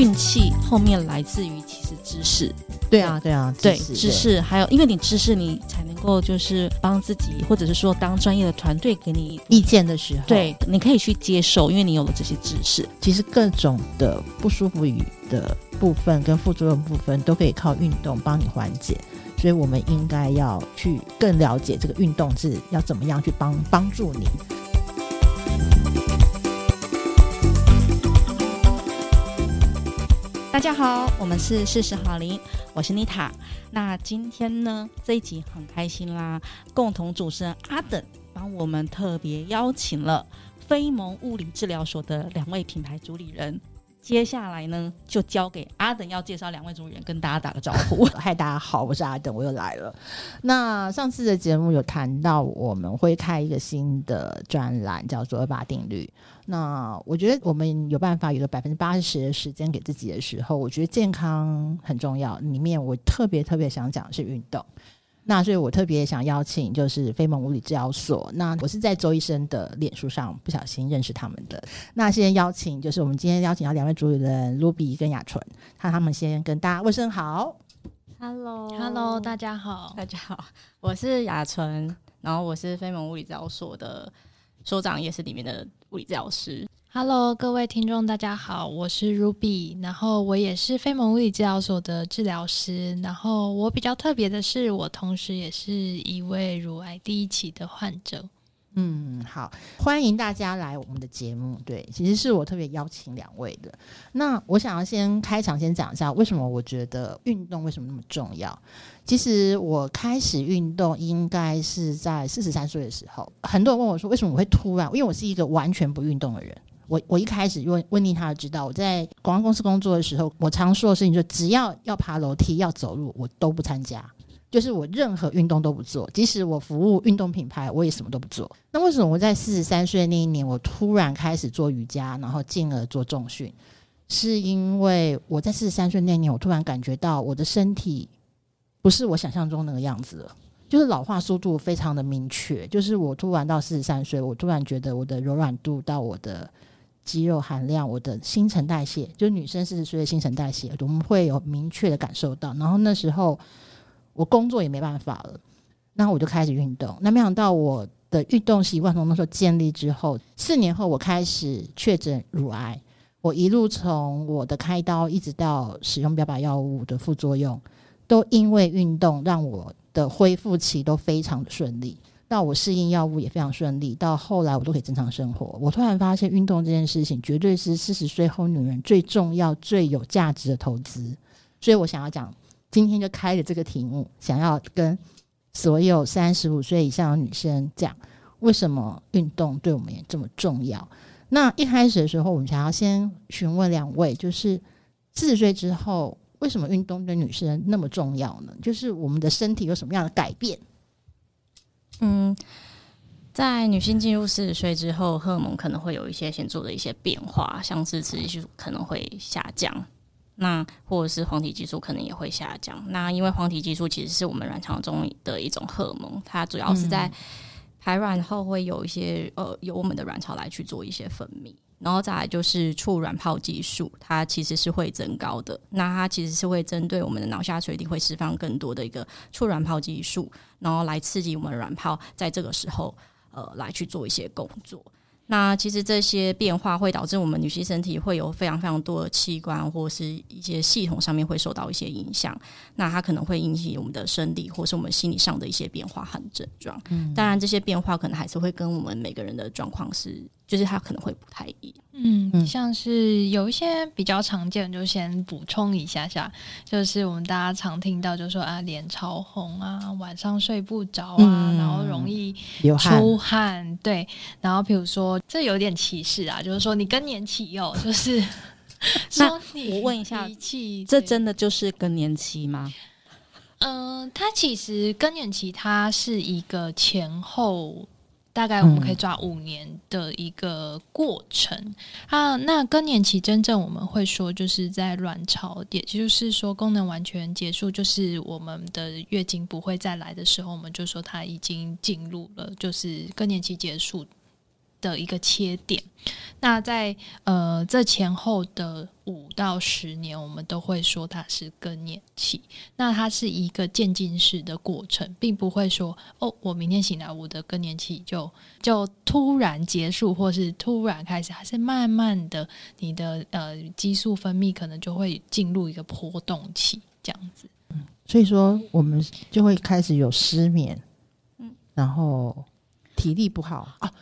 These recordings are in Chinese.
运气后面来自于其实知识。对啊对啊，对，知识还有因为你知识你才能够就是帮自己，或者是说当专业的团队给你意见的时候，对，你可以去接受，因为你有了这些知识。其实各种的不舒服语的部分跟副作用部分都可以靠运动帮你缓解，所以我们应该要去更了解这个运动是要怎么样去帮助你。大家好，我们是事实好龄，我是妮塔。那今天呢这一集很开心啦，共同主持人阿等帮我们特别邀请了非盟物理治疗所的两位品牌主理人。接下来呢就交给阿等要介绍两位主理人，跟大家打个招呼。嗨大家好，我是阿等，我又来了。那上次的节目有谈到我们会开一个新的专栏叫做2·8定律，那我觉得我们有办法有个 80% 的时间给自己的时候，我觉得健康很重要，里面我特别想讲的是运动。那所以我特别想邀请就是非盟物理治疗所，那我是在周医生的脸书上不小心认识他们的。那先邀请就是我们今天邀请到两位主理人 Ruby 跟雅纯，他们先跟大家问声好。Hello 大家好。大家好，我是雅纯，然后我是非盟物理治疗所的所长，也是里面的物理治疗师。Hello 各位听众大家好，我是 Ruby， 然后我也是非盟物理治疗所的治疗师，然后我比较特别的是我同时也是一位乳癌第一期的患者。嗯，好，欢迎大家来我们的节目。对，其实是我特别邀请两位的。那我想要先开场先讲一下为什么我觉得运动为什么那么重要。其实我开始运动应该是在43岁的时候，很多人问我说为什么我会突然，因为我是一个完全不运动的人。我一开始问妮塔知道，我在广告公司工作的时候，我常说的事情就是只要要爬楼梯要走路我都不参加，就是我任何运动都不做，即使我服务运动品牌我也什么都不做。那为什么我在43岁那一年我突然开始做瑜伽，然后进而做重训，是因为我在43岁那一年我突然感觉到我的身体不是我想象中那个样子了，就是老化速度非常的明确。就是我突然到43岁，我突然觉得我的柔软度到我的肌肉含量，我的新陈代谢，就是女生40岁的新陈代谢我们会有明确的感受到。然后那时候我工作也没办法了，那我就开始运动。那没想到我的运动习惯从那时候建立之后，4年后我开始确诊乳癌。我一路从我的开刀一直到使用标靶药物的副作用，都因为运动让我的恢复期都非常的顺利，到我适应药物也非常顺利，到后来我都可以正常生活。我突然发现运动这件事情绝对是40岁后女人最重要最有价值的投资。所以我想要讲，今天就开了这个题目，想要跟所有35岁以上的女生讲为什么运动对我们也这么重要。那一开始的时候我们想要先询问两位，就是40岁之后为什么运动对女生那么重要呢？就是我们的身体有什么样的改变？在女性进入40岁之后，荷尔蒙可能会有一些显著的一些变化，像是雌激素可能会下降，那或者是黄体激素可能也会下降。那因为黄体激素其实是我们卵巢中的一种荷尔蒙，它主要是在排卵后会有一些由我们的卵巢来去做一些分泌。然后再来就是促卵泡激素，它其实是会增高的。那它其实是会针对我们的脑下垂体会释放更多的一个促卵泡激素，然后来刺激我们的卵泡在这个时候来去做一些工作。那其实这些变化会导致我们女性身体会有非常非常多的器官或是一些系统上面会受到一些影响，那它可能会引起我们的生理或是我们心理上的一些变化和症状。当然这些变化可能还是会跟我们每个人的状况是就是它可能会不太一样。像是有一些比较常见就先补充一下下，就是我们大家常听到就说啊，脸潮红啊，晚上睡不着啊，然后容易出汗，对，然后比如说这有点歧视啊，就是说你更年期哦，就是说你我问一下，这真的就是更年期吗？它其实更年期它是一个前后。大概我们可以抓5年的一个过程啊。那更年期真正我们会说就是在卵巢，也就是说功能完全结束，就是我们的月经不会再来的时候，我们就说它已经进入了就是更年期结束的一个切点。那在这前后的5到10年，我们都会说它是更年期。那它是一个渐进式的过程，并不会说哦，我明天醒来我的更年期就突然结束或是突然开始，它是慢慢的你的激素分泌可能就会进入一个波动期这样子。所以说我们就会开始有失眠，然后体力不好啊，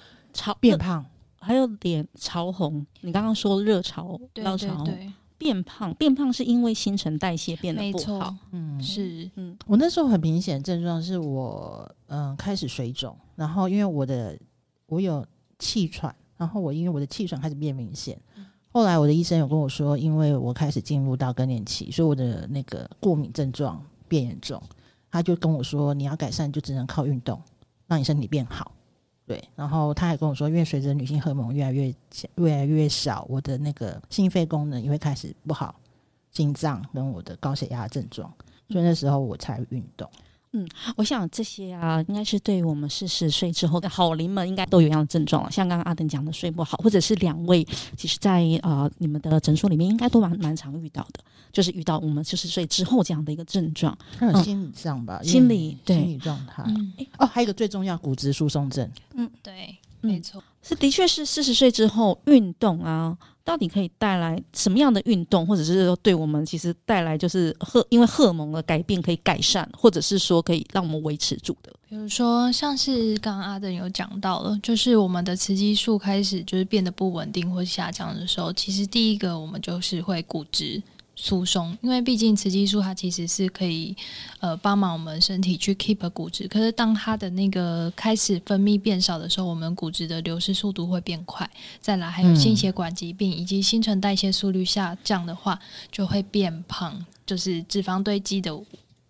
变胖，还有脸潮红。你刚刚说热潮、高潮红、变胖，变胖是因为新陈代谢变得不好。嗯，是，嗯，我那时候很明显症状是我开始水肿，然后因为我有气喘，然后因为我的气喘开始变明显。后来我的医生有跟我说，因为我开始进入到更年期，所以我的那个过敏症状变严重。他就跟我说，你要改善就只能靠运动，让你身体变好。对，然后他还跟我说，因为随着女性荷尔蒙越来越少，我的那个心肺功能也会开始不好，心脏跟我的高血压症状，所以那时候我才运动。嗯，我想这些啊，应该是对我们40岁之后的好龄们应该都有一样的症状，像刚刚阿登讲的睡不好，或者是两位，其实在你们的诊所里面应该都蛮常遇到的，就是遇到我们40岁之后这样的一个症状。还有心理上吧，心理状态。哦，还有一个最重要，骨质疏松症。嗯，对，没错，是的确是40岁之后运动啊。到底可以带来什么样的运动，或者是对我们其实带来就是因为荷尔蒙的改变可以改善，或者是说可以让我们维持住的？比如说像是刚刚阿登有讲到了，就是我们的雌激素开始就是变得不稳定或下降的时候，其实第一个我们就是会骨质疏松，因为毕竟雌激素它其实是可以帮忙我们身体去 keep 骨质，可是当它的那个开始分泌变少的时候，我们骨质的流失速度会变快。再来还有心血管疾病以及新陈代谢速率下降的话，就会变胖，就是脂肪堆积的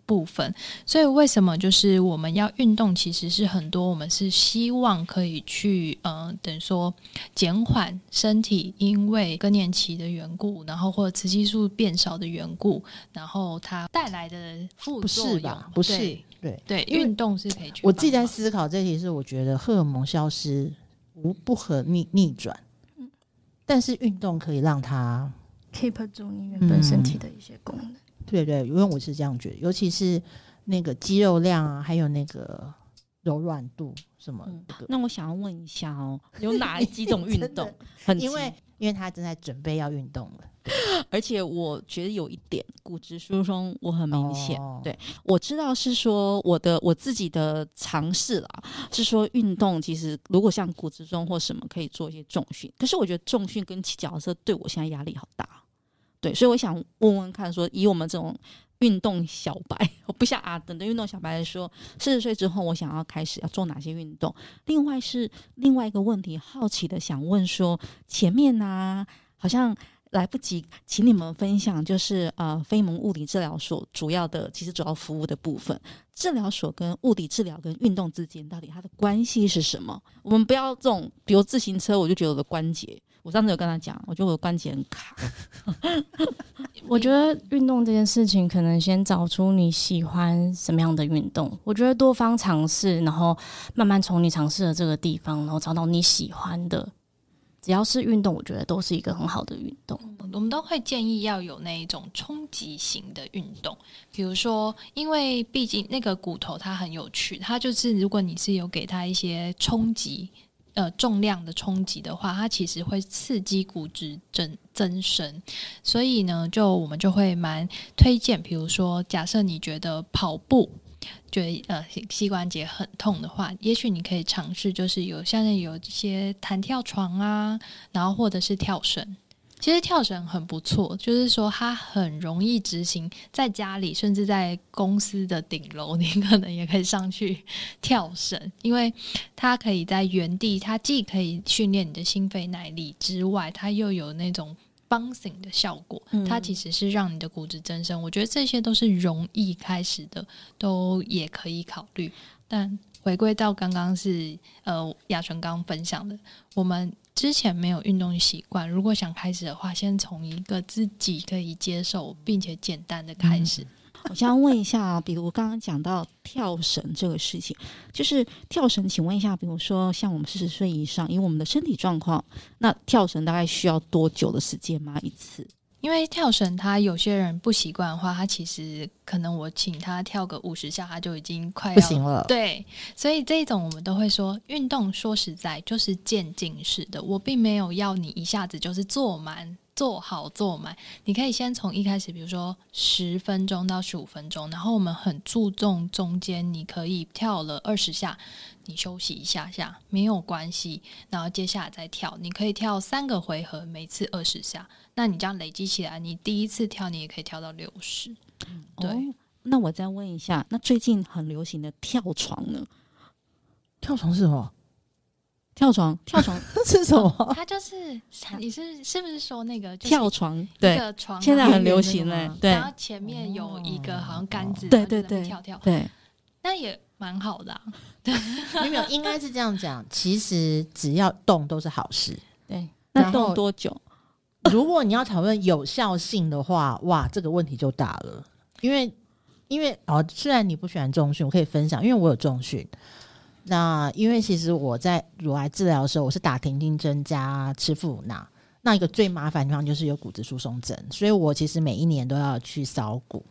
部分。所以为什么就是我们要运动，其实是很多我们是希望可以去等于说减缓身体因为更年期的缘故，然后或者雌激素变少的缘故，然后它带来的副作用。不是吧？不是，对，运动是可以去。我自己在思考这题是，我觉得荷尔蒙消失无不可逆转，但是运动可以让它 keep 住你原本身体的一些功能。对，因为我是这样觉得，尤其是那个肌肉量啊，还有那个柔软度什么的。那我想要问一下哦，有哪几种运动很因为他正在准备要运动了。而且我觉得有一点骨质疏松我很明显，对，我知道是说我自己的尝试啦，是说运动其实如果像骨质疏松或什么可以做一些重训，可是我觉得重训跟骑脚踏车对我现在压力好大。对，所以我想问问看说，以我们这种运动小白，我不像阿登的运动小白来说，40岁之后我想要开始要做哪些运动？另外一个问题，好奇的想问说，前面啊好像来不及请你们分享，就是非盟物理治疗所主要服务的部分，治疗所跟物理治疗跟运动之间到底它的关系是什么？我们不要这种比如自行车，我就觉得我的关节，我上次有跟他讲，我觉得我的关节很卡。我觉得运动这件事情，可能先找出你喜欢什么样的运动，我觉得多方尝试，然后慢慢从你尝试的这个地方，然后找到你喜欢的。只要是运动，我觉得都是一个很好的运动。我们都会建议要有那一种冲击型的运动，比如说，因为毕竟那个骨头它很有趣，它就是如果你是有给它一些冲击，重量的冲击的话，它其实会刺激骨质增生，所以呢，我们就会蛮推荐，比如说，假设你觉得跑步，觉得膝关节很痛的话，也许你可以尝试，就是像有一些弹跳床啊，然后或者是跳绳。其实跳绳很不错，就是说它很容易执行，在家里甚至在公司的顶楼，你可能也可以上去跳绳，因为它可以在原地，它既可以训练你的心肺耐力之外，它又有那种bouncing 的效果，它其实是让你的骨质增生。我觉得这些都是容易开始的，都也可以考虑。但回归到刚刚是雅纯刚分享的，我们之前没有运动习惯，如果想开始的话，先从一个自己可以接受并且简单的开始。我想问一下，比如刚刚讲到跳绳这个事情，就是跳绳，请问一下，比如说像我们40岁以上，因为我们的身体状况，那跳绳大概需要多久的时间吗？一次？因为跳绳他有些人不习惯的话，他其实可能我请他跳个50下他就已经快要不行了。对，所以这一种我们都会说运动说实在就是渐进式的，我并没有要你一下子就是做满做好做满，你可以先从一开始比如说10分钟到15分钟，然后我们很注重中间你可以跳了20下你休息一下下没有关系，然后接下来再跳，你可以跳3个回合每次20下，那你这样累积起来你第一次跳你也可以跳到60。对、哦、那我再问一下，那最近很流行的跳床呢？跳床是什么？跳床是什么、哦、它就是你是不是说那个、就是、跳床？对，一个床现在很流行嘞。对，然后前面有一个好像杆子、哦、对对对，跳跳，对，那也蛮好的、啊、对没有，应该是这样讲，其实只要动都是好事。对，那动多久？如果你要讨论有效性的话，哇，这个问题就大了。因为、哦、虽然你不喜欢重训，我可以分享，因为我有重训。那因为其实我在乳癌治疗的时候，我是打停经针加吃复乳钠，那一个最麻烦的地方就是有骨质疏松症，所以我其实每一年都要去扫骨，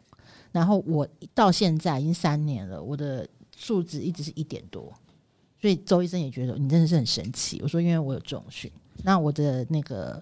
然后我到现在已经3年了，我的数值一直是1点多，所以周医生也觉得你真的是很神奇。我说因为我有重训，那我的那个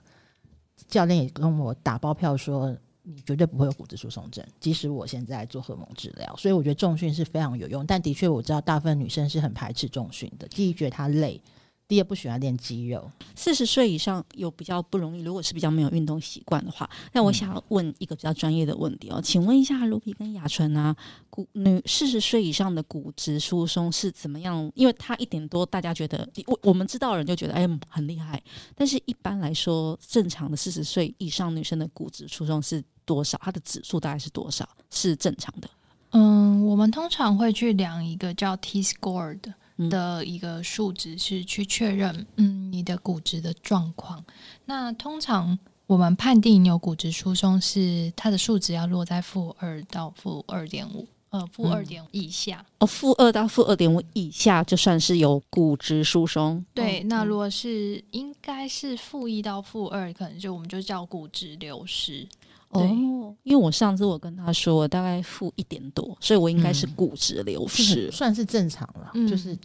教练也跟我打包票说你绝对不会有骨质疏松症，即使我现在做荷蒙治疗。所以我觉得重训是非常有用，但的确我知道大部分女生是很排斥重训的，第一觉得她累，第二不喜欢练肌肉。40岁以上有比较不容易，如果是比较没有运动习惯的话。那我想要问一个比较专业的问题哦，请问一下 Ruby 跟雅淳啊，40岁以上的骨质疏松是怎么样？因为它1点多大家觉得 我们知道的人就觉得哎很厉害，但是一般来说正常的40岁以上女生的骨质疏松是多少？它的指数大概是多少是正常的？嗯，我们通常会去量一个叫 T-score 的一个数值，是去确认你的骨质的状况。那通常我们判定你有骨质疏松是它的数值要落在-2到-2.5，-2.5以下。哦，-2到-2.5以下就算是有骨质疏松。对，那如果是应该是-1到-2，可能就我们就叫骨质流失。哦，因为我上次我跟他说我大概-1点多，所以我应该是骨质流失，算是正常了，就是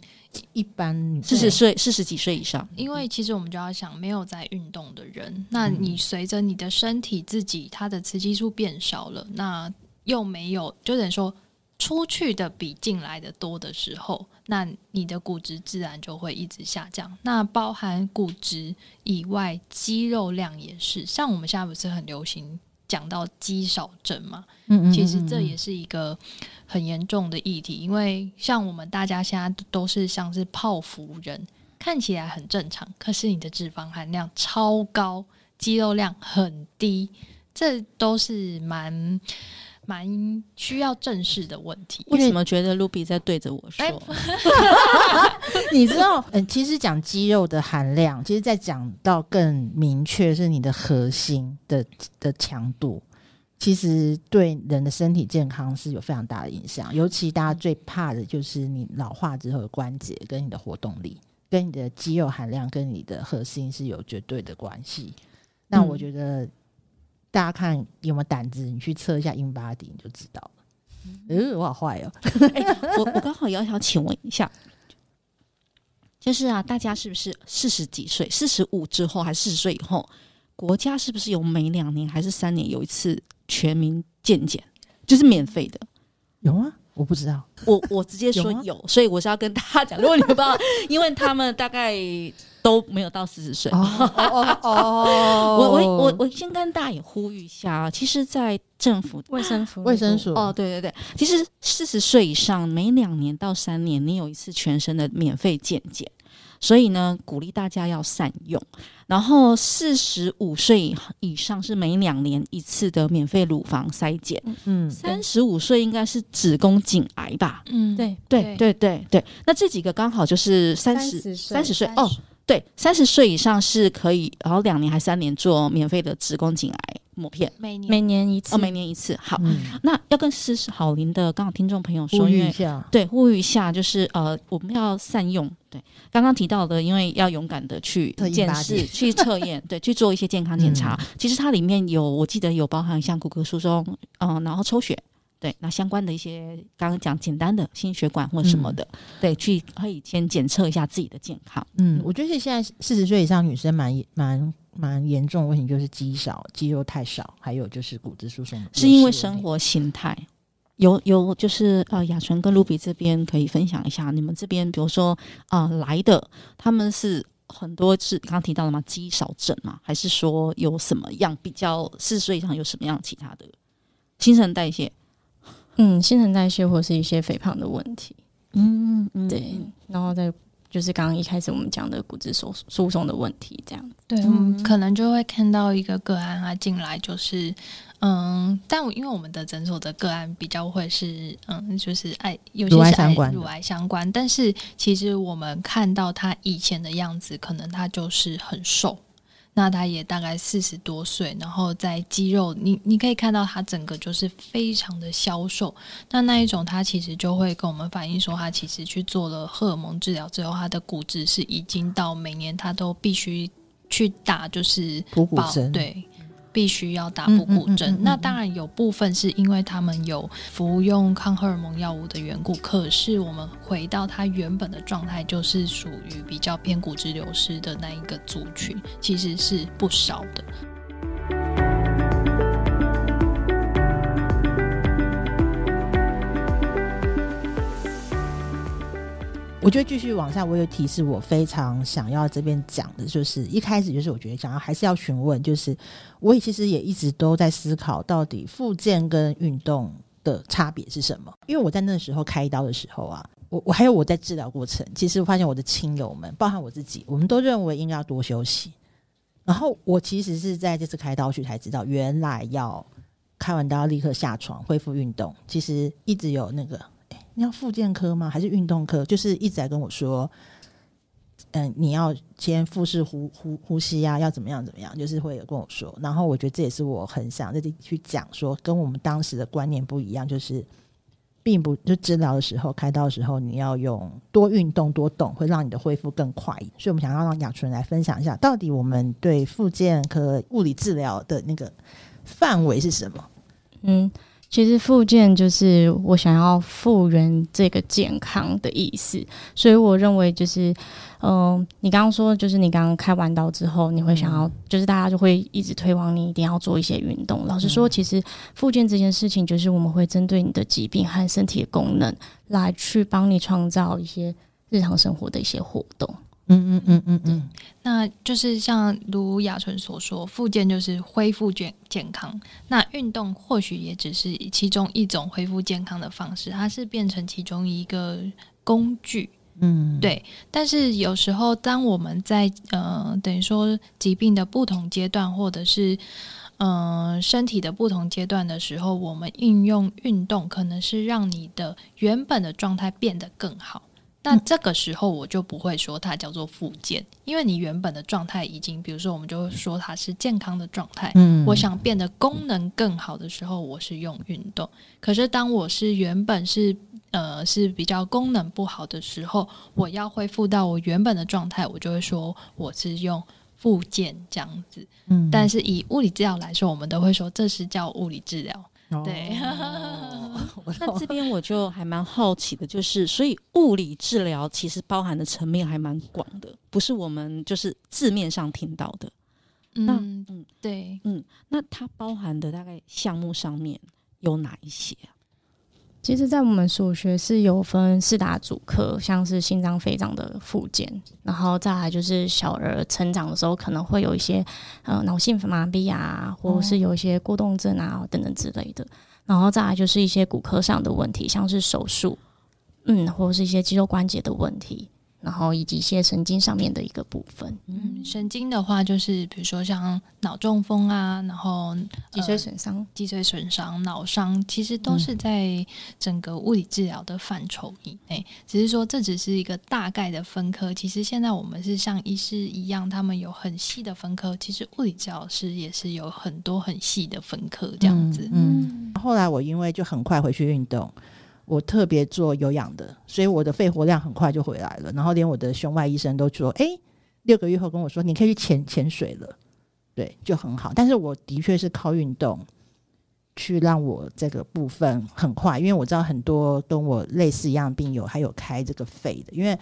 一般40几岁以上。因为其实我们就要想没有在运动的人，那你随着你的身体自己它的雌激素变少了，那又没有就等于说出去的比进来的多的时候，那你的骨质自然就会一直下降。那包含骨质以外肌肉量也是，像我们现在不是很流行讲到肌少症嘛，其实这也是一个很严重的议题。因为像我们大家现在都是像是泡芙人，看起来很正常，可是你的脂肪含量超高，肌肉量很低，这都是蛮需要正视的问题。为什么觉得 Ruby 在对着我说、欸、你知道、其实讲肌肉的含量，其实在讲到更明确是你的核心 的强度，其实对人的身体健康是有非常大的影响。尤其大家最怕的就是你老化之后的关节跟你的活动力跟你的肌肉含量跟你的核心是有绝对的关系。那我觉得大家看有没有胆子，你去测一下InBody你就知道了。我好坏哦、欸！我刚好也想请问一下，就是啊，大家是不是40几岁、45之后还是40岁以后，国家是不是有每2年还是3年有一次全民健检，就是免费的？有啊。我不知道，我直接说有、啊、所以我是要跟大家讲，如果你不知道因为他们大概都没有到40岁。我先跟大家也呼吁一下，其实在政府卫生署哦，对对对，其实40岁以上每2年到3年你有一次全身的免费健检，所以呢鼓励大家要善用。然后45岁以上是每2年一次的免费乳房筛检，35岁应该是子宫颈癌吧？对对对对对，那这几个刚好就是30岁哦，对，30岁以上是可以，然后2年还3年做免费的子宫颈癌抹片，每年一次，每年一次。好，那要跟四十好龄的刚好听众朋友说，呼吁一下，对，呼吁一下，就是我们要善用。对，刚刚提到的，因为要勇敢的去检视、去测验，对，去做一些健康检查。其实它里面有，我记得有包含像骨骼疏松，然后抽血。对，那相关的一些刚刚讲简单的心血管或什么的，对，去可以先检测一下自己的健康。我觉得现在40岁以上女生蛮严重的问题，就是肌肉太少，还有就是骨质疏松，是因为生活形态。有就是雅纯跟Ruby这边可以分享一下，你们这边比如说来的他们是。很多是刚刚提到的吗？肌少症吗？还是说有什么样比较40岁以上有什么样其他的新陈代谢？新陈代谢或是一些肥胖的问题。对。然后再就是刚刚一开始我们讲的骨质疏松的问题，这样子。对，可能就会看到一个个案他进来就是。但因为我们的诊所的个案比较会是就是有些是乳癌相关，但是其实我们看到他以前的样子，可能他就是很瘦，那他也大概40多岁，然后在肌肉你可以看到他整个就是非常的消瘦，那一种他其实就会跟我们反映说，他其实去做了荷尔蒙治疗之后，他的骨质是已经到每年他都必须去打就是补骨针，对，必须要打补骨针。那当然有部分是因为他们有服用抗荷尔蒙药物的缘故，可是我们回到他原本的状态，就是属于比较偏骨质流失的那一个族群，其实是不少的。我觉得继续往下，我有提示我非常想要这边讲的，就是一开始就是我觉得想要还是要询问，就是我其实也一直都在思考到底复健跟运动的差别是什么。因为我在那时候开刀的时候啊，我还有我在治疗过程，其实我发现我的亲友们包含我自己，我们都认为应该要多休息，然后我其实是在这次开刀去才知道，原来要开完刀要立刻下床恢复运动。其实一直有那个你要复健科吗？还是运动科？就是一直在跟我说，你要先腹式呼吸啊，要怎么样怎么样，就是会有跟我说。然后我觉得这也是我很想在这里去讲说，跟我们当时的观念不一样，就是并不就治疗的时候、开刀的时候，你要用多运动、多动，会让你的恢复更快。所以我们想要让雅纯来分享一下，到底我们对复健科物理治疗的那个范围是什么？其实复健就是我想要复原这个健康的意思，所以我认为就是你刚刚说就是你刚刚开完刀之后，你会想要就是大家就会一直推广你一定要做一些运动。老实说，其实复健这件事情就是我们会针对你的疾病和身体的功能来去帮你创造一些日常生活的一些活动。那就是像如雅纯所说，复健就是恢复健康，那运动或许也只是其中一种恢复健康的方式，它是变成其中一个工具。对。但是有时候当我们在等于说疾病的不同阶段，或者是身体的不同阶段的时候，我们应用运动可能是让你的原本的状态变得更好。那这个时候我就不会说它叫做复健，因为你原本的状态已经，比如说我们就会说它是健康的状态。我想变得功能更好的时候，我是用运动。可是当我是原本是比较功能不好的时候，我要恢复到我原本的状态，我就会说我是用复健这样子。但是以物理治疗来说，我们都会说这是叫物理治疗。对。那这边我就还蛮好奇的，就是所以物理治疗其实包含的层面还蛮广的，不是我们就是字面上听到的。对。那它包含的大概项目上面有哪一些啊？其实在我们所学是有分4大主科，像是心脏肺脏的复健，然后再来就是小儿成长的时候可能会有一些脑性麻痹啊，或者是有一些过动症啊等等之类的，然后再来就是一些骨科上的问题，像是手术或者是一些肌肉关节的问题，然后以及一些神经上面的一个部分。嗯，神经的话就是比如说像脑中风啊，然后脊髓损伤、脑伤，其实都是在整个物理治疗的范畴以内，只是说这只是一个大概的分科。其实现在我们是像医师一样，他们有很细的分科，其实物理治疗师也是有很多很细的分科这样子。嗯，后来我因为就很快回去运动，我特别做有氧的，所以我的肺活量很快就回来了，然后连我的胸外医生都说6个月后跟我说你可以去潜水了，对，就很好。但是我的确是靠运动去让我这个部分很快，因为我知道很多跟我类似一样的病友还有开这个肺的，因为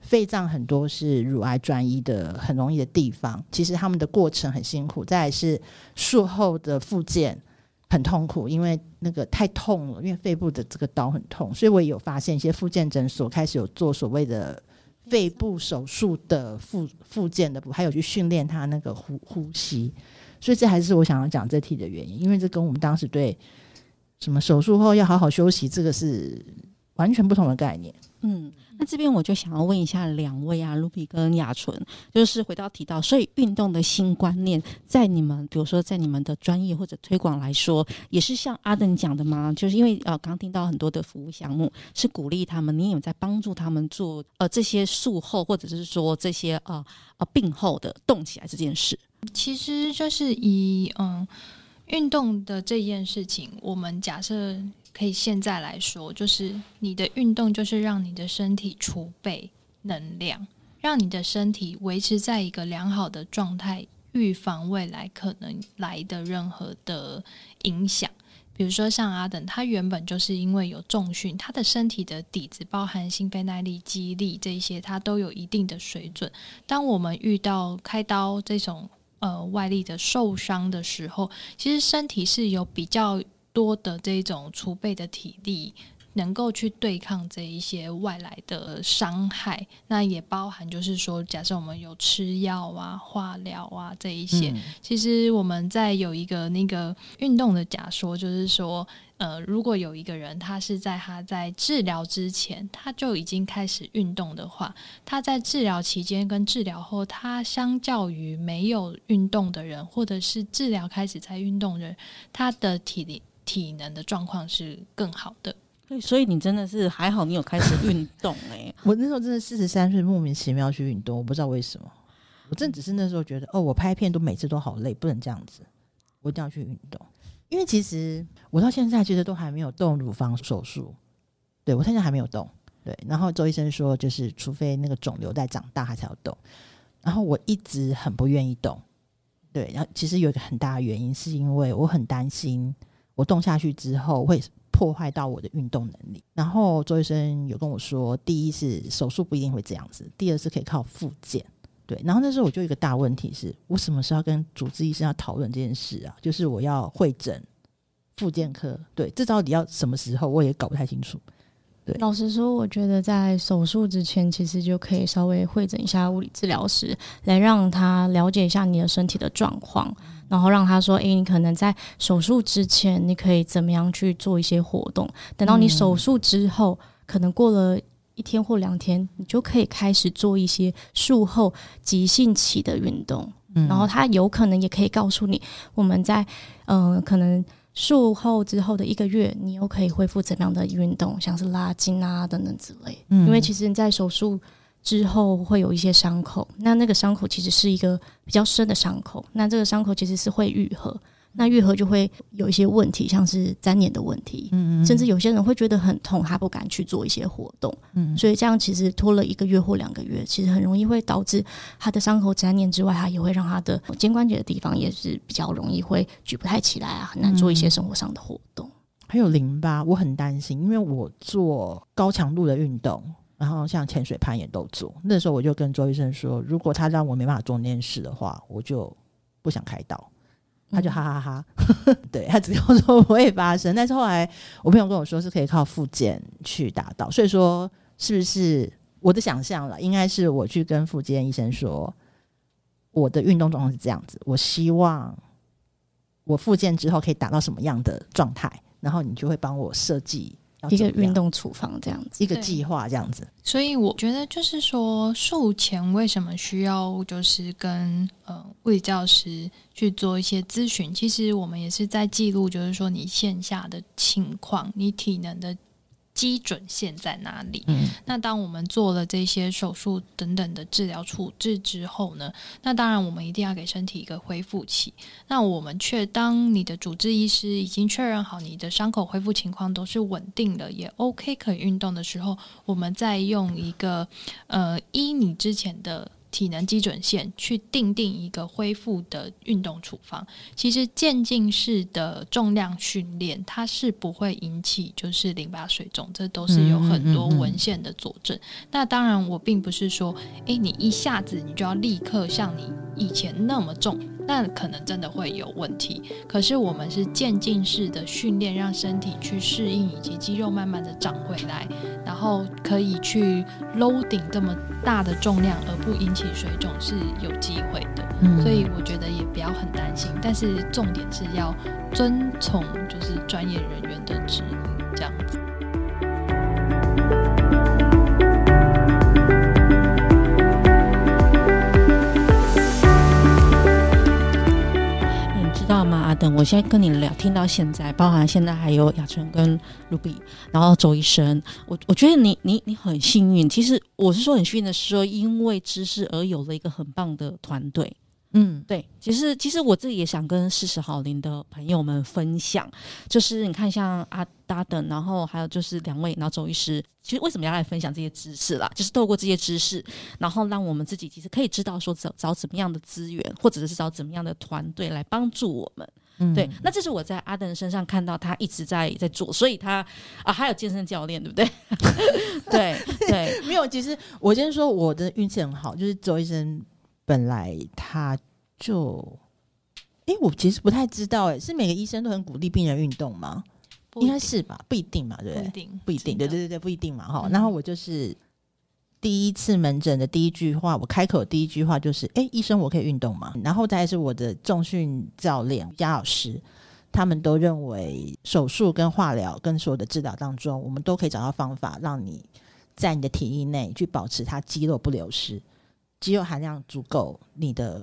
肺脏很多是乳癌转移的很容易的地方，其实他们的过程很辛苦，再来是术后的复健很痛苦，因为那个太痛了，因为肺部的这个刀很痛，所以我也有发现一些复健诊所开始有做所谓的肺部手术的复健的，还有去训练他那个 呼吸，所以这还是我想要讲这题的原因，因为这跟我们当时对什么手术后要好好休息这个是完全不同的概念。嗯，那这边我就想要问一下两位啊， Ruby 跟雅纯，就是回到提到，所以运动的新观念在你们比如说在你们的专业或者推广来说也是像阿登讲的吗？就是因为刚听到很多的服务项目是鼓励他们，你也有在帮助他们做这些术后或者是说这些病后的动起来这件事。其实就是以运动的这件事情，我们假设可以现在来说，就是你的运动就是让你的身体储备能量，让你的身体维持在一个良好的状态，预防未来可能来的任何的影响。比如说像阿等，他原本就是因为有重训，他的身体的底子包含心肺耐力、肌力这些他都有一定的水准，当我们遇到开刀这种外力的受伤的时候，其实身体是有比较多的这种储备的体力能够去对抗这一些外来的伤害，那也包含就是说假设我们有吃药啊、化疗啊这一些其实我们在有一个那个运动的假说，就是说如果有一个人他是在他在治疗之前他就已经开始运动的话，他在治疗期间跟治疗后，他相较于没有运动的人或者是治疗开始才运动的人，他的体能的状况是更好的。所以你真的是还好你有开始运动我那时候真的43岁莫名其妙去运动，我不知道为什么，我真的只是那时候觉得我拍片都每次都好累，不能这样子，我一定要去运动。因为其实我到现在其实都还没有动乳房手术，对，我现在还没有动，对，然后周医生说就是除非那个肿瘤在长大他才要动，然后我一直很不愿意动，对，然后其实有一个很大的原因是因为我很担心我动下去之后会破坏到我的运动能力，然后周医生有跟我说，第一是手术不一定会这样子，第二是可以靠复健，对，然后那时候我就有一个大问题是我什么时候要跟主治医生要讨论这件事啊？就是我要会诊复健科，对，这到底要什么时候我也搞不太清楚。对，老实说我觉得在手术之前其实就可以稍微会诊一下物理治疗师，来让他了解一下你的身体的状况，然后让他说你可能在手术之前你可以怎么样去做一些活动，等到你手术之后可能过了1天或2天你就可以开始做一些术后急性期的运动然后他有可能也可以告诉你我们在可能术后之后的1个月你又可以恢复怎么样的运动，像是拉筋啊等等之类因为其实你在手术之后会有一些伤口，那个伤口其实是一个比较深的伤口，那这个伤口其实是会愈合，那愈合就会有一些问题，像是粘连的问题甚至有些人会觉得很痛他不敢去做一些活动所以这样其实拖了1个月或2个月，其实很容易会导致他的伤口粘连之外，他也会让他的肩关节的地方也是比较容易会举不太起来啊，很难做一些生活上的活动还有淋巴我很担心，因为我做高强度的运动，然后像潜水、攀岩都做，那时候我就跟周医生说如果他让我没办法做那件事的话我就不想开刀，他就哈哈哈对，他只跟我说不会发生，但是后来我朋友跟我说是可以靠复健去达到，所以说是不是我的想象了，应该是我去跟复健医生说我的运动状况是这样子，我希望我复健之后可以达到什么样的状态，然后你就会帮我设计一个运动处方这样子，一个计划这样子。所以我觉得就是说术前为什么需要就是跟物理教师去做一些咨询，其实我们也是在记录就是说你线下的情况，你体能的基准线在哪里，那当我们做了这些手术等等的治疗处置之后呢，那当然我们一定要给身体一个恢复期，那我们却当你的主治医师已经确认好你的伤口恢复情况都是稳定的，也 OK 可以运动的时候，我们再用一个依你之前的体能基准线去订定一个恢复的运动处方。其实渐进式的重量训练它是不会引起就是淋巴水肿，这都是有很多文献的佐证。那当然我并不是说你一下子你就要立刻像你以前那么重，那可能真的会有问题，可是我们是渐进式的训练，让身体去适应，以及肌肉慢慢的长回来，然后可以去 loading 这么大的重量而不引起水肿是有机会的，所以我觉得也不要很担心，但是重点是要遵从就是专业人员的指引这样子。阿登，我现在跟你聊听到现在，包含现在还有雅淳跟 Ruby 然后周医生，我觉得你很幸运，其实我是说很幸运的是说因为知识而有了一个很棒的团队。对，其实我自己也想跟40好龄的朋友们分享，就是你看像阿登，然后还有就是两位，然后周医师，其实为什么要来分享这些知识啦，就是透过这些知识，然后让我们自己其实可以知道说找怎么样的资源，或者是找怎么样的团队来帮助我们。对，那这是我在阿登身上看到他一直在做，所以他还有健身教练，对不对？对，没有。其实我今天说我的运气很好，就是周医生本来他就我其实不太知道是每个医生都很鼓励病人运动吗？应该是吧，不一定嘛，对不对？不一定，对，不一定嘛。然后我就是第一次门诊的第一句话，我开口第一句话就是医生我可以运动吗？然后再是我的重训教练家老师，他们都认为手术跟化疗跟所有的治疗当中，我们都可以找到方法让你在你的体液内去保持它肌肉不流失，肌肉含量足够，你的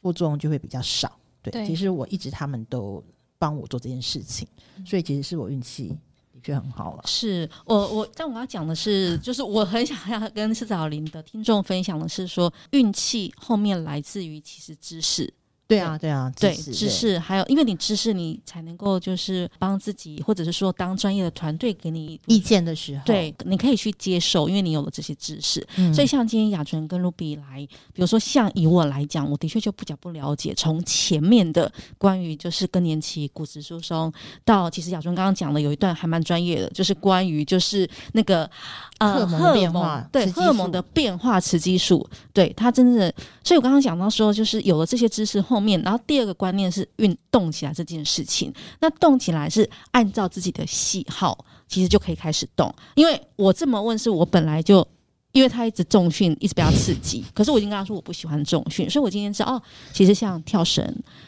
副作用就会比较少。 对，其实我一直他们都帮我做这件事情，所以其实是我运气觉得很好了。是我但我要讲的是，就是我很想要跟40好龄的听众分享的是说，运气后面来自于其实知识。对啊，知识，还有因为你知识，你才能够就是帮自己，或者是说当专业的团队给你意见的时候，对，你可以去接受，因为你有了这些知识。所以像今天雅淳跟 Ruby 来，比如说像以我来讲，我的确就不了解，从前面的关于就是更年期、骨质疏松，到其实雅淳刚刚讲的有一段还蛮专业的，就是关于就是那个荷尔蒙的变化雌激素，对，它真的。所以我刚刚讲到说，就是有了这些知识后。然后第二个观念是运动起来这件事情，那动起来是按照自己的喜好，其实就可以开始动。因为我这么问是我本来就因为他一直重训一直被他刺激，可是我已经跟他说我不喜欢重训，所以我今天知道其实像跳绳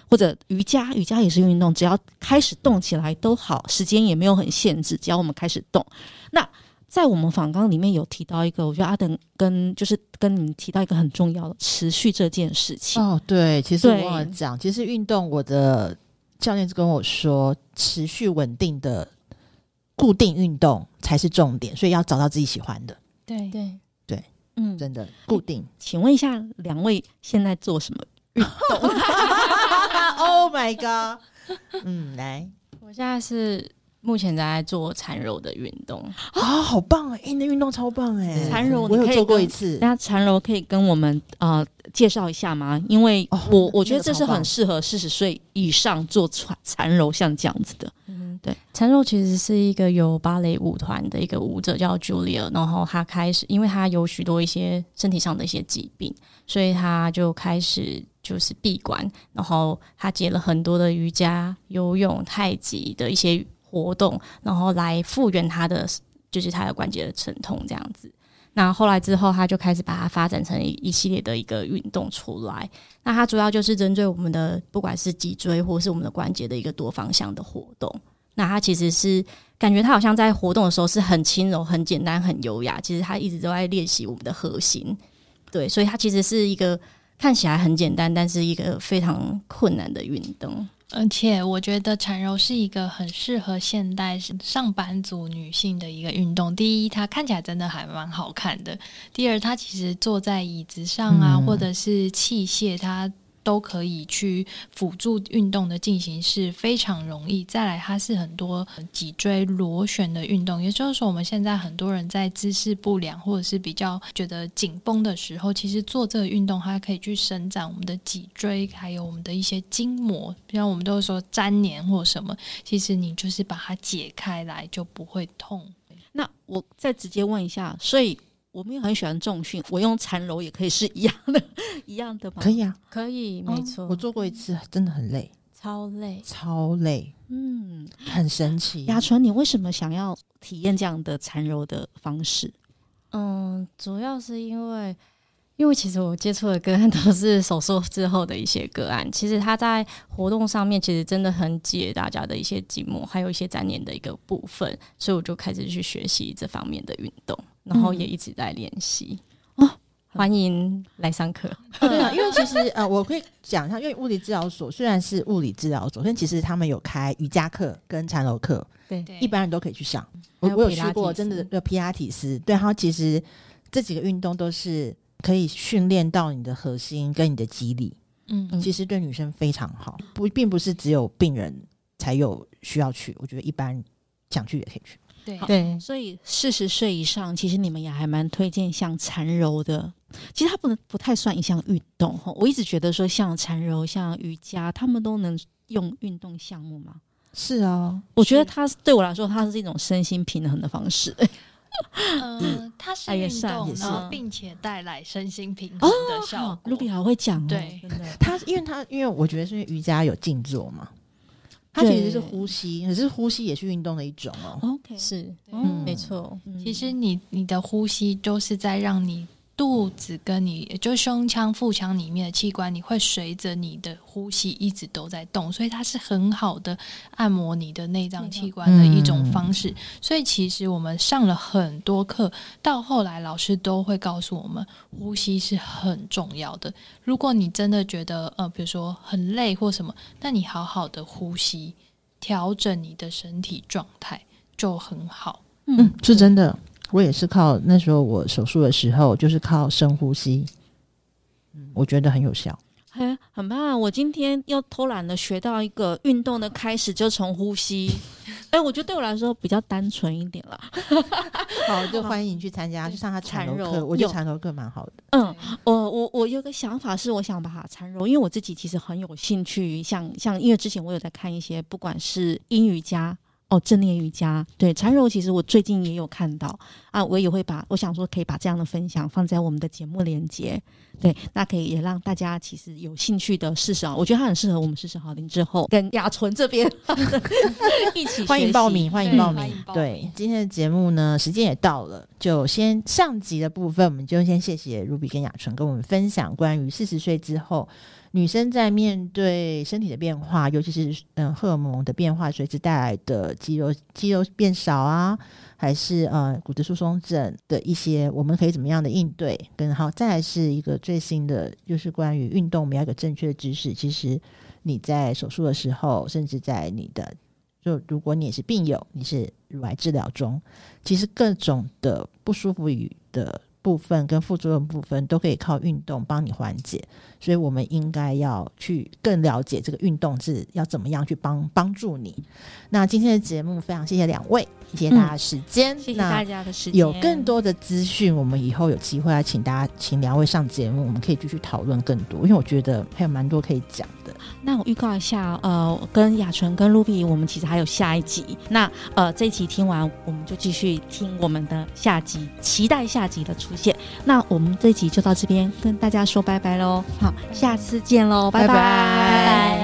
或者瑜伽也是运动，只要开始动起来都好，时间也没有很限制，只要我们开始动。那在我们访纲里面有提到一个，我觉得阿登跟你们提到一个很重要的持续这件事情。对，其实我忘了讲，其实运动我的教练跟我说，持续稳定的固定运动才是重点，所以要找到自己喜欢的。对，真的固定。请问一下，两位现在做什么运动？Oh my god！ 来，我现在是。目前在做缠柔的运动好棒你的运动超棒缠柔我有做过一次。那缠柔可以跟我们介绍一下吗？因为我觉得这是很适合40岁以上做缠柔像这样子的。对，缠柔其实是一个有芭蕾舞团的一个舞者叫 Julia， 然后她开始，因为她有许多一些身体上的一些疾病，所以她就开始就是闭关，然后她接了很多的瑜伽、游泳、太极的一些活动，然后来复原他的就是他的关节的疼痛这样子。那后来之后他就开始把它发展成一系列的一个运动出来，那它主要就是针对我们的不管是脊椎或是我们的关节的一个多方向的活动，那他其实是感觉他好像在活动的时候是很轻柔很简单很优雅，其实他一直都在练习我们的核心。对，所以他其实是一个看起来很简单但是一个非常困难的运动。而且我觉得缠柔是一个很适合现代上班族女性的一个运动。第一，它看起来真的还蛮好看的。第二，它其实坐在椅子上啊，或者是器械，它都可以去辅助运动的进行是非常容易。再来，它是很多脊椎螺旋的运动，也就是说我们现在很多人在姿势不良或者是比较觉得紧绷的时候，其实做这个运动它可以去伸展我们的脊椎还有我们的一些筋膜，像我们都说粘连或什么，其实你就是把它解开来就不会痛。那我再直接问一下，所以我没有很喜欢重训，我用缠柔也可以是一样的吗？可以啊，可以，没错。我做过一次，真的很累，超累，嗯，很神奇。雅纯，你为什么想要体验这样的缠柔的方式？主要是因为其实我接触的个案都是手术之后的一些个案，其实他在活动上面其实真的很解大家的一些筋膜还有一些粘连的一个部分，所以我就开始去学习这方面的运动，然后也一直在练习。欢迎来上课。对啊，因为其实我可以讲一下，因为物理治疗所虽然是物理治疗所，但其实他们有开瑜伽课跟缠柔课，对，一般人都可以去上。我有去过，真的有皮拉提斯。对，然后其实这几个运动都是可以训练到你的核心跟你的肌力，其实对女生非常好，并不是只有病人才有需要去，我觉得一般想去也可以去。对，所以40岁以上，其实你们也还蛮推荐像缠柔的。其实它不太算一项运动，我一直觉得说像缠柔、像瑜伽，他们都能用运动项目吗？是啊，我觉得它对我来说，它是一种身心平衡的方式。它是运动，然后并且带来身心平衡的效果。Ruby 好会讲哦，对，因为我觉得是因为瑜伽有静坐嘛。它其实是呼吸，可是呼吸也是运动的一种哦。Okay, 是，没错。其实你的呼吸就是在让你肚子跟你就胸腔、腹腔里面的器官，你会随着你的呼吸一直都在动，所以它是很好的按摩你的内脏器官的一种方式。所以其实我们上了很多课，到后来老师都会告诉我们，呼吸是很重要的。如果你真的觉得比如说很累或什么，那你好好的呼吸，调整你的身体状态就很好。是真的。我也是靠那时候我手术的时候，就是靠深呼吸，我觉得很有效。很棒！我今天又偷懒的学到一个运动的开始就从呼吸，我觉得对我来说比较单纯一点了。好，就欢迎你去参加，去上他缠柔课。我觉得缠柔课蛮好的。我有个想法是，我想把它缠柔，因为我自己其实很有兴趣，像因为之前我有在看一些，不管是阴瑜伽。正念瑜伽，对，缠柔其实我最近也有看到啊，我也会我想说可以把这样的分享放在我们的节目连结，对，那可以也让大家其实有兴趣的试试啊，我觉得它很适合我们试试好龄之后跟雅纯这边一起学习。欢迎报名。对，今天的节目呢，时间也到了，就先上集的部分，我们就先谢谢 Ruby 跟雅纯跟我们分享关于40岁之后。女生在面对身体的变化，尤其是荷尔蒙的变化随之带来的肌肉变少啊，还是骨质疏松症的一些我们可以怎么样的应对，跟好再来是一个最新的就是关于运动我们要有正确的知识。其实你在手术的时候，甚至在你的就如果你也是病友，你是乳癌治疗中，其实各种的不舒服的部分跟副作用部分都可以靠运动帮你缓解，所以我们应该要去更了解这个运动是要怎么样去帮助你。那今天的节目非常谢谢两位，谢谢大家的时间，谢谢大家的时间。有更多的资讯，我们以后有机会来请两位上节目，我们可以继续讨论更多，因为我觉得还有蛮多可以讲的。那我预告一下，跟雅纯跟 Ruby 我们其实还有下一集，那这一集听完我们就继续听我们的下集，期待下集的出现。那我们这集就到这边跟大家说拜拜咯，好，下次见咯，拜拜。